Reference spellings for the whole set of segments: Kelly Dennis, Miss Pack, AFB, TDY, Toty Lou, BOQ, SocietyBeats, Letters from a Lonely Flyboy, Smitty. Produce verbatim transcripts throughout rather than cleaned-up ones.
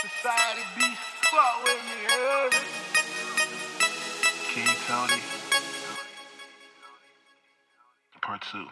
Society Beats, fuck with me, heard it. King Toty. Part two.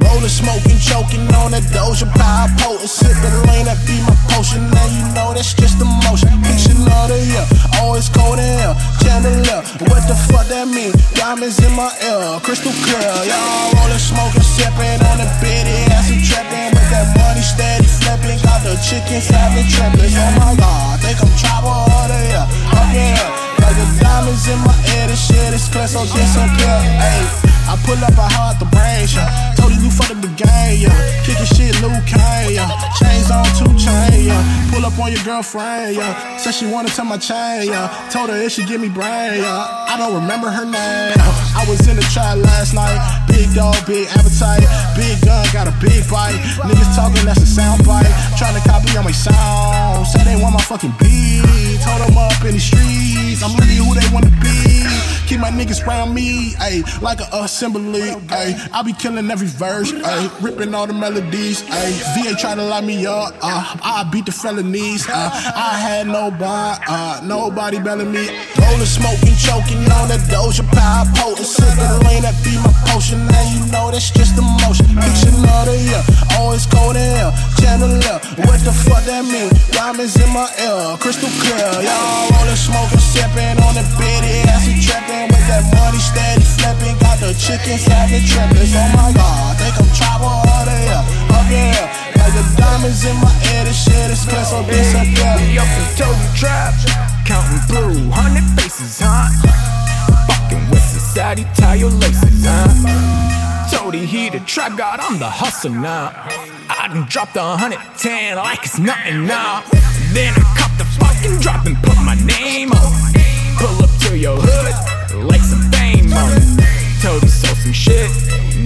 Rolling, smoking, choking on a Doja Pie, potent, sipping lean, that be my potion. Now you know that's just emotion. Picture all the year, always cold in hell. Chandelier, what the fuck that mean? Diamonds in my ear, crystal clear. Y'all rolling, smoking, sipping on a bitty ass and trapping with that money steady flipping. Got the chickens having triplets. Oh my God, think I'm tribal all the year, up in here. Like the diamonds in my ear, this shit is clear, so disappear. Ayy. I pull up a heart the brains, yeah. Toty Lou for the brigade, yeah. Kickin' shit, Lou Kane, yeah. Chains on two chain, yeah. Pull up on your girlfriend, yeah. Said she wanna tell my chain, yeah. Told her if she give me brain, yeah. I don't remember her name. I was in the trap last night. Big dog, big appetite. Big gun, got a big bite. Niggas talking, that's a sound bite. Tryna copy on my sound. Say they want my fucking beat. Told them up in the streets. I'm really who they wanna be. Keep my niggas round me, ayy, like a assembly, ayy. I be killing every verse, ayy, ripping all the melodies, ayy. V A try to lock me up, uh, I beat the felonies, uh, I had no bond, uh, nobody belling me. Rolling, smoking, choking on that Doja Pie, potent, sipping lean, that be my potion. Now you know that's just emotion. Picture all the year, always cold in hell, chandelier. What the fuck that mean? Diamonds in my ear, crystal clear. Y'all rolling, smoking, sipping on the bitty ass and trapping. With that money steady flipping, got the chickens out the triplets. Oh my God, think I'm tribal all the year, up in here. Like the diamonds in my ear, this shit is clear, so disappear. We up in Toty trap, counting through hundred faces, huh? Fucking with society, tie your laces, huh? Toty, he the trap god, I'm the hustler now. I done dropped a hundred ten like it's nothing now. Then I cop the fucking drop and put my name on. Pull up to your hood like some fame on it. Toty sold some shit,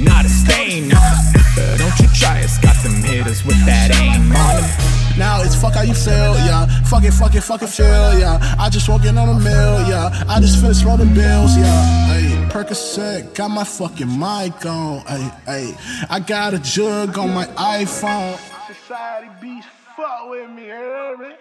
not a stain on it. But don't you try, it's got them hitters with that aim on it. Now it's fuck how you feel, yeah. Fuck it, fuck it, fuck it, feel, yeah. I just walk in on a mill, yeah. I just finished rolling bills, yeah. Ayy, Percocet, got my fucking mic on, ayy, ayy. I got a jug on my iPhone. Society Beast. Fuck with me, hear me?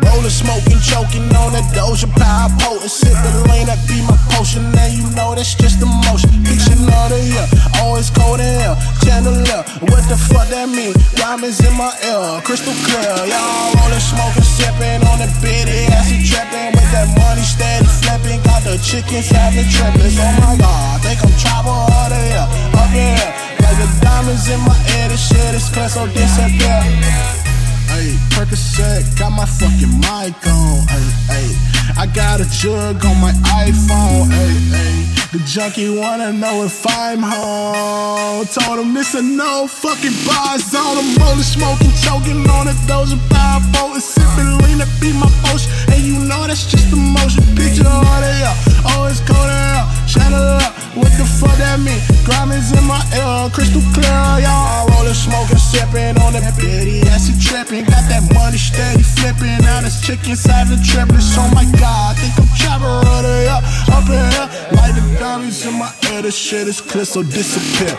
Rolling, smoking, choking on that Doja Pie, potent, sipping lean, that be my potion. Now you know that's just emotion. Picture all the year, always cold in hell, chandelier. What the fuck that mean? Diamonds in my ear, crystal clear. Y'all rolling, smoking, sipping on the bitty ass and trapping with that money steady flipping. Got the chickens having triplets. Oh my God, think I'm tribal all the year, up in here. Like the diamonds in my ear, this shit is clear, so disappear. Ayy, Percocet, got my fucking mic on, ayy, ayy. I got a jug on my iPhone, ayy, ayy. The junkie wanna know if I'm home. Told him this a no fucking bar zone. I'm rolling, smoking, choking on a Doja Pie, potent, sipping lean, that be my potion. And you know that's just emotion. Picture all the year, always cold in hell, chandelier. What the fuck that mean? Diamonds in my ear, crystal clear, y'all. Rollin', smoking, sipping on that bitty ass and tripping. Got that money steady flipping, now this chicken's having triplets. Oh my God, think I'm trappin' all the way up, up in here. Like the diamonds in my ear, this shit is clear, so disappear.